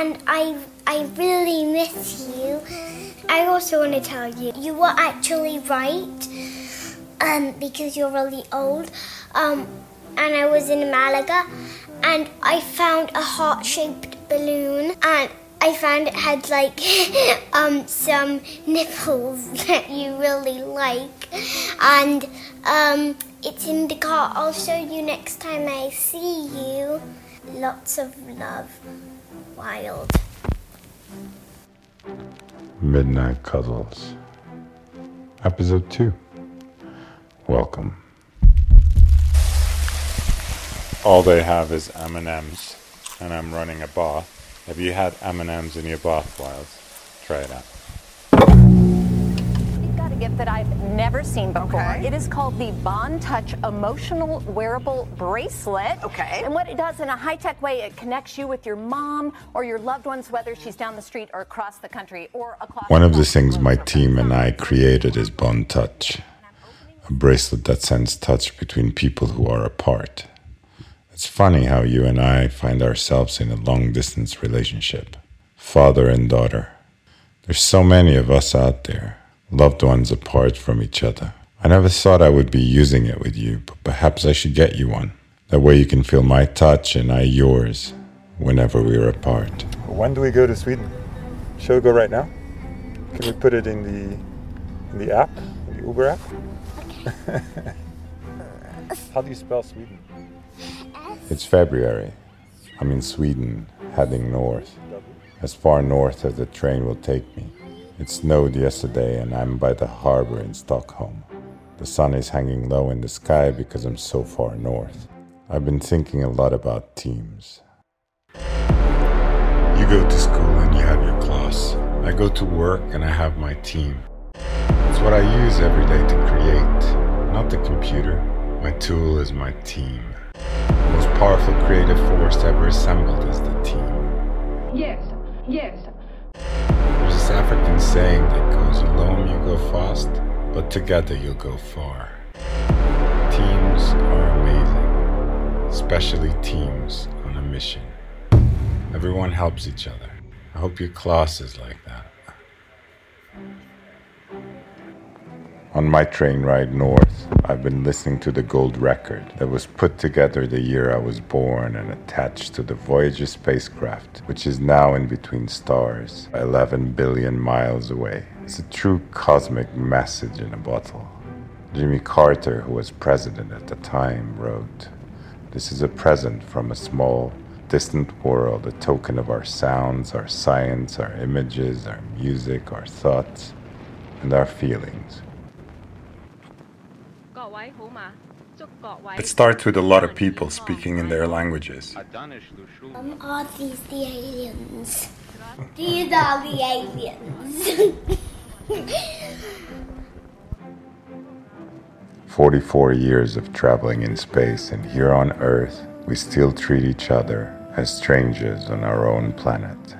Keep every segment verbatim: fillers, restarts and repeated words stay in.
And I I really miss you. I also want to tell you, you were actually right, um, because you're really old. Um, and I was in Malaga, and I found a heart-shaped balloon, and I found it had like um, some nipples that you really like, and um, it's in the car. I'll show you next time I see you. Lots of love. Wylde. Midnight Cuddles, Episode two. Welcome. All they have is M and M's, and I'm running a bath. Have you had M and M's in your bath, Wylde? Try it out. You've got a gift that I've never seen before. Okay. It is called the Bond Touch Emotional Wearable Bracelet. Okay. And what it does in a high-tech way, it connects you with your mom or your loved ones, whether she's down the street or across the country or across. One of the things my team and I created is Bond Touch, a bracelet that sends touch between people who are apart. It's funny how you and I find ourselves in a long-distance relationship, father and daughter. There's so many of us out there, loved ones apart from each other. I never thought I would be using it with you, but perhaps I should get you one. That way you can feel my touch and I yours whenever we are apart. When do we go to Sweden? Shall we go right now? Can we put it in the in the app, in the Uber app? Okay. How do you spell Sweden? It's February. I'm in Sweden, heading north, as far north as the train will take me. It snowed yesterday and I'm by the harbor in Stockholm. The sun is hanging low in the sky because I'm so far north. I've been thinking a lot about teams. You go to school and you have your class. I go to work and I have my team. It's what I use every day to create, not the computer. My tool is my team. The most powerful creative force ever assembled is the team. Yes, yes. There's this African saying that goes, alone you go fast, but together you'll go far. Teams are amazing, especially teams on a mission. Everyone helps each other. I hope your class is like that. On my train ride north, I've been listening to the gold record that was put together the year I was born and attached to the Voyager spacecraft, which is now in between stars, eleven billion miles away. It's a true cosmic message in a bottle. Jimmy Carter, who was president at the time, wrote, "This is a present from a small, distant world, a token of our sounds, our science, our images, our music, our thoughts, and our feelings." It starts with a lot of people speaking in their languages. Um, are these the aliens? These are the aliens. forty-four years of traveling in space, and here on Earth, we still treat each other as strangers on our own planet.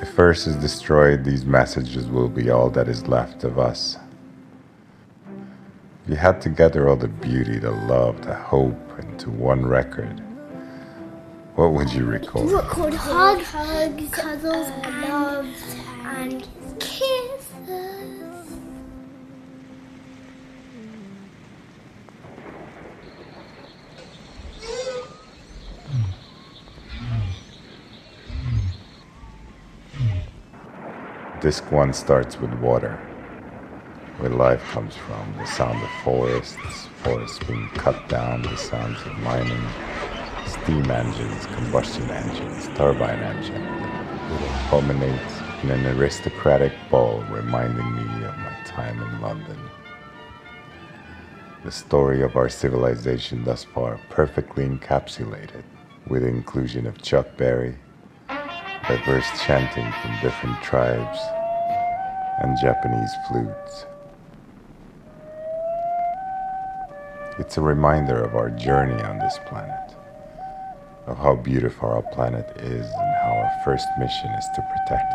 If Earth is destroyed, these messages will be all that is left of us. You had to gather all the beauty, the love, the hope into one record. What would you record? You record hugs, hugs, cuddles, and love, and kisses. Disc one starts with water. Where life comes from, the sound of forests, forests being cut down, the sounds of mining, steam engines, combustion engines, turbine engines. It culminates in an aristocratic ball reminding me of my time in London. The story of our civilization thus far perfectly encapsulated with the inclusion of Chuck Berry, diverse chanting from different tribes, and Japanese flutes. It's a reminder of our journey on this planet, of how beautiful our planet is and how our first mission is to protect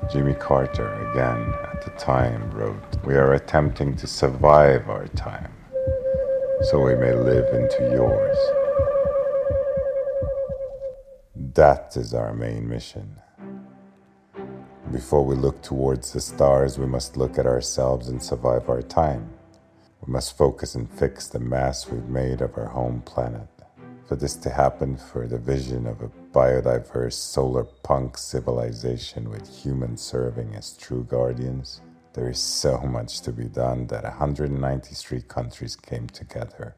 it. Jimmy Carter, again at the time, wrote, "We are attempting to survive our time, so we may live into yours." That is our main mission. Before we look towards the stars, we must look at ourselves and survive our time. We must focus and fix the mess we've made of our home planet. For this to happen, for the vision of a biodiverse solar punk civilization with humans serving as true guardians, there is so much to be done that one hundred ninety-three countries came together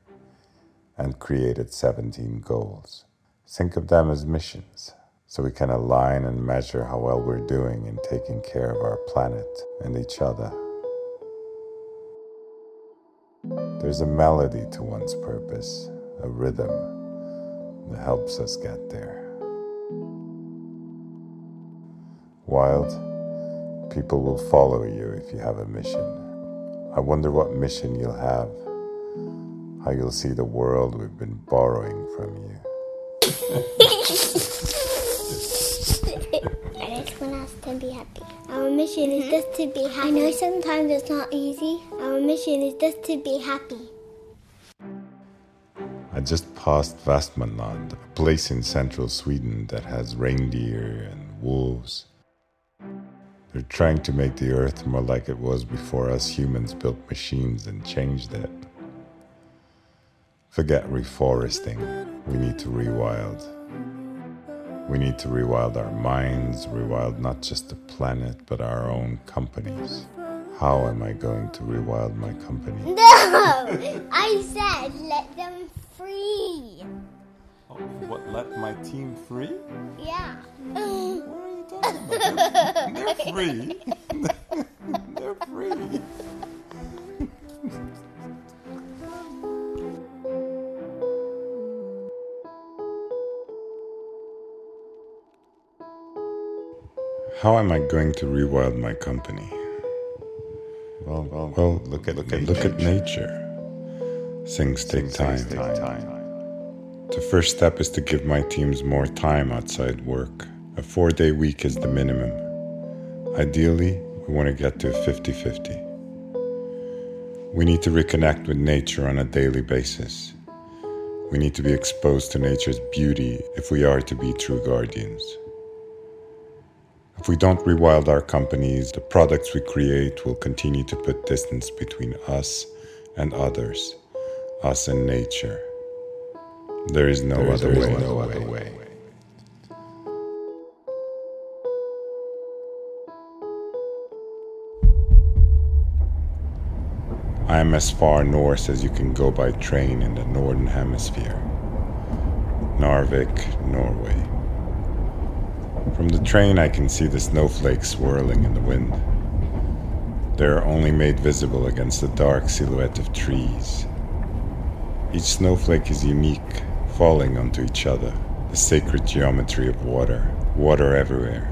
and created seventeen goals. Think of them as missions, so we can align and measure how well we're doing in taking care of our planet and each other. There's a melody to one's purpose, a rhythm that helps us get there. Wylde, people will follow you if you have a mission. I wonder what mission you'll have, how you'll see the world we've been borrowing from you. Everyone has to be happy. Our mission is just to be happy. I know sometimes it's not easy. Our mission is just to be happy. I just passed Västmanland, a place in central Sweden that has reindeer and wolves. They're trying to make the earth more like it was before us humans built machines and changed it. Forget reforesting. We need to rewild. We need to rewild our minds, rewild not just the planet, but our own companies. How am I going to rewild my company? No! I said let them free! Oh, what, let my team free? Yeah. What are you talking about? They're, they're free. They're free. How am I going to rewild my company? Well, well, well look at look at nature. Look at nature. Things, take, Things time. take time. The first step is to give my teams more time outside work. A four-day week is the minimum. Ideally, we want to get to fifty-fifty. We need to reconnect with nature on a daily basis. We need to be exposed to nature's beauty if we are to be true guardians. If we don't rewild our companies, the products we create will continue to put distance between us and others, us and nature. There is no other way. I am as far north as you can go by train in the Northern Hemisphere. Narvik, Norway. From the train, I can see the snowflakes swirling in the wind. They are only made visible against the dark silhouette of trees. Each snowflake is unique, falling onto each other, the sacred geometry of water, water everywhere.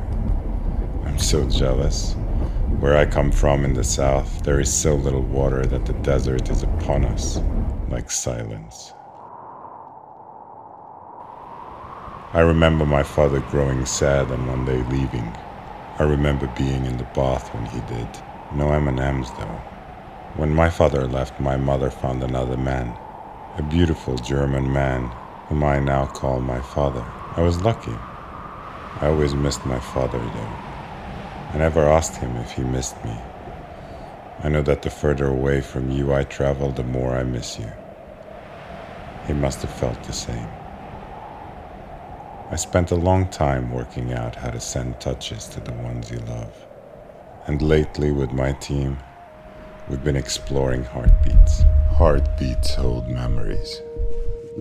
I'm so jealous. Where I come from in the south, there is so little water that the desert is upon us, like silence. I remember my father growing sad and one day leaving. I remember being in the bath when he did. No M and M's though. When my father left, my mother found another man, a beautiful German man, whom I now call my father. I was lucky. I always missed my father though. I never asked him if he missed me. I know that the further away from you I travel, the more I miss you. He must have felt the same. I spent a long time working out how to send touches to the ones you love. And lately, with my team, we've been exploring heartbeats. Heartbeats hold memories.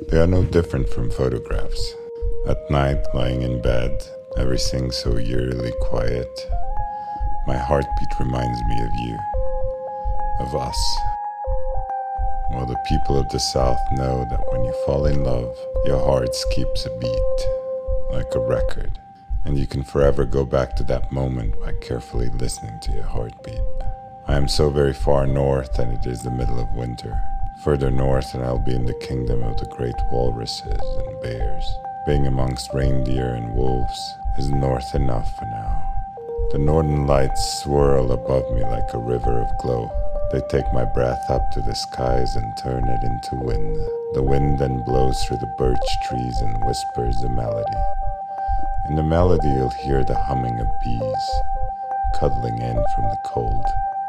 They are no different from photographs. At night, lying in bed, everything so eerily quiet, my heartbeat reminds me of you, of us. Well, the people of the South know that when you fall in love, your heart skips a beat, like a record, and you can forever go back to that moment by carefully listening to your heartbeat. I am so very far north, and it is the middle of winter. Further north, and I'll be in the kingdom of the great walruses and bears. Being amongst reindeer and wolves is north enough for now. The northern lights swirl above me like a river of glow. They take my breath up to the skies and turn it into wind. The wind then blows through the birch trees and whispers a melody. In the melody you'll hear the humming of bees, cuddling in from the cold.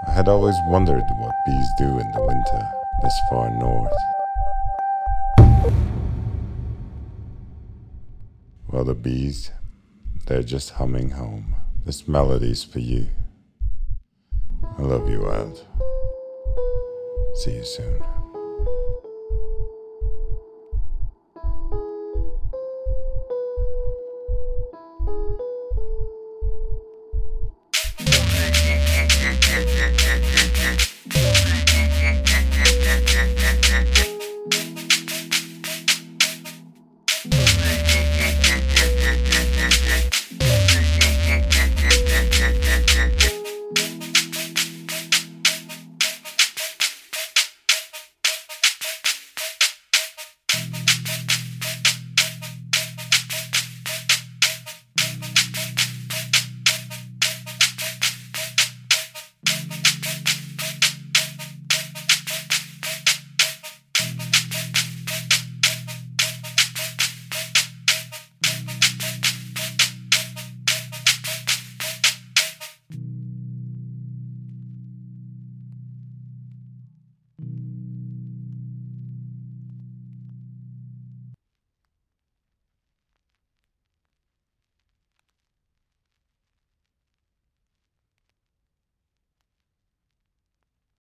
I had always wondered what bees do in the winter, this far north. Well, the bees, they're just humming home. This melody's for you. I love you, Wylde. See you soon.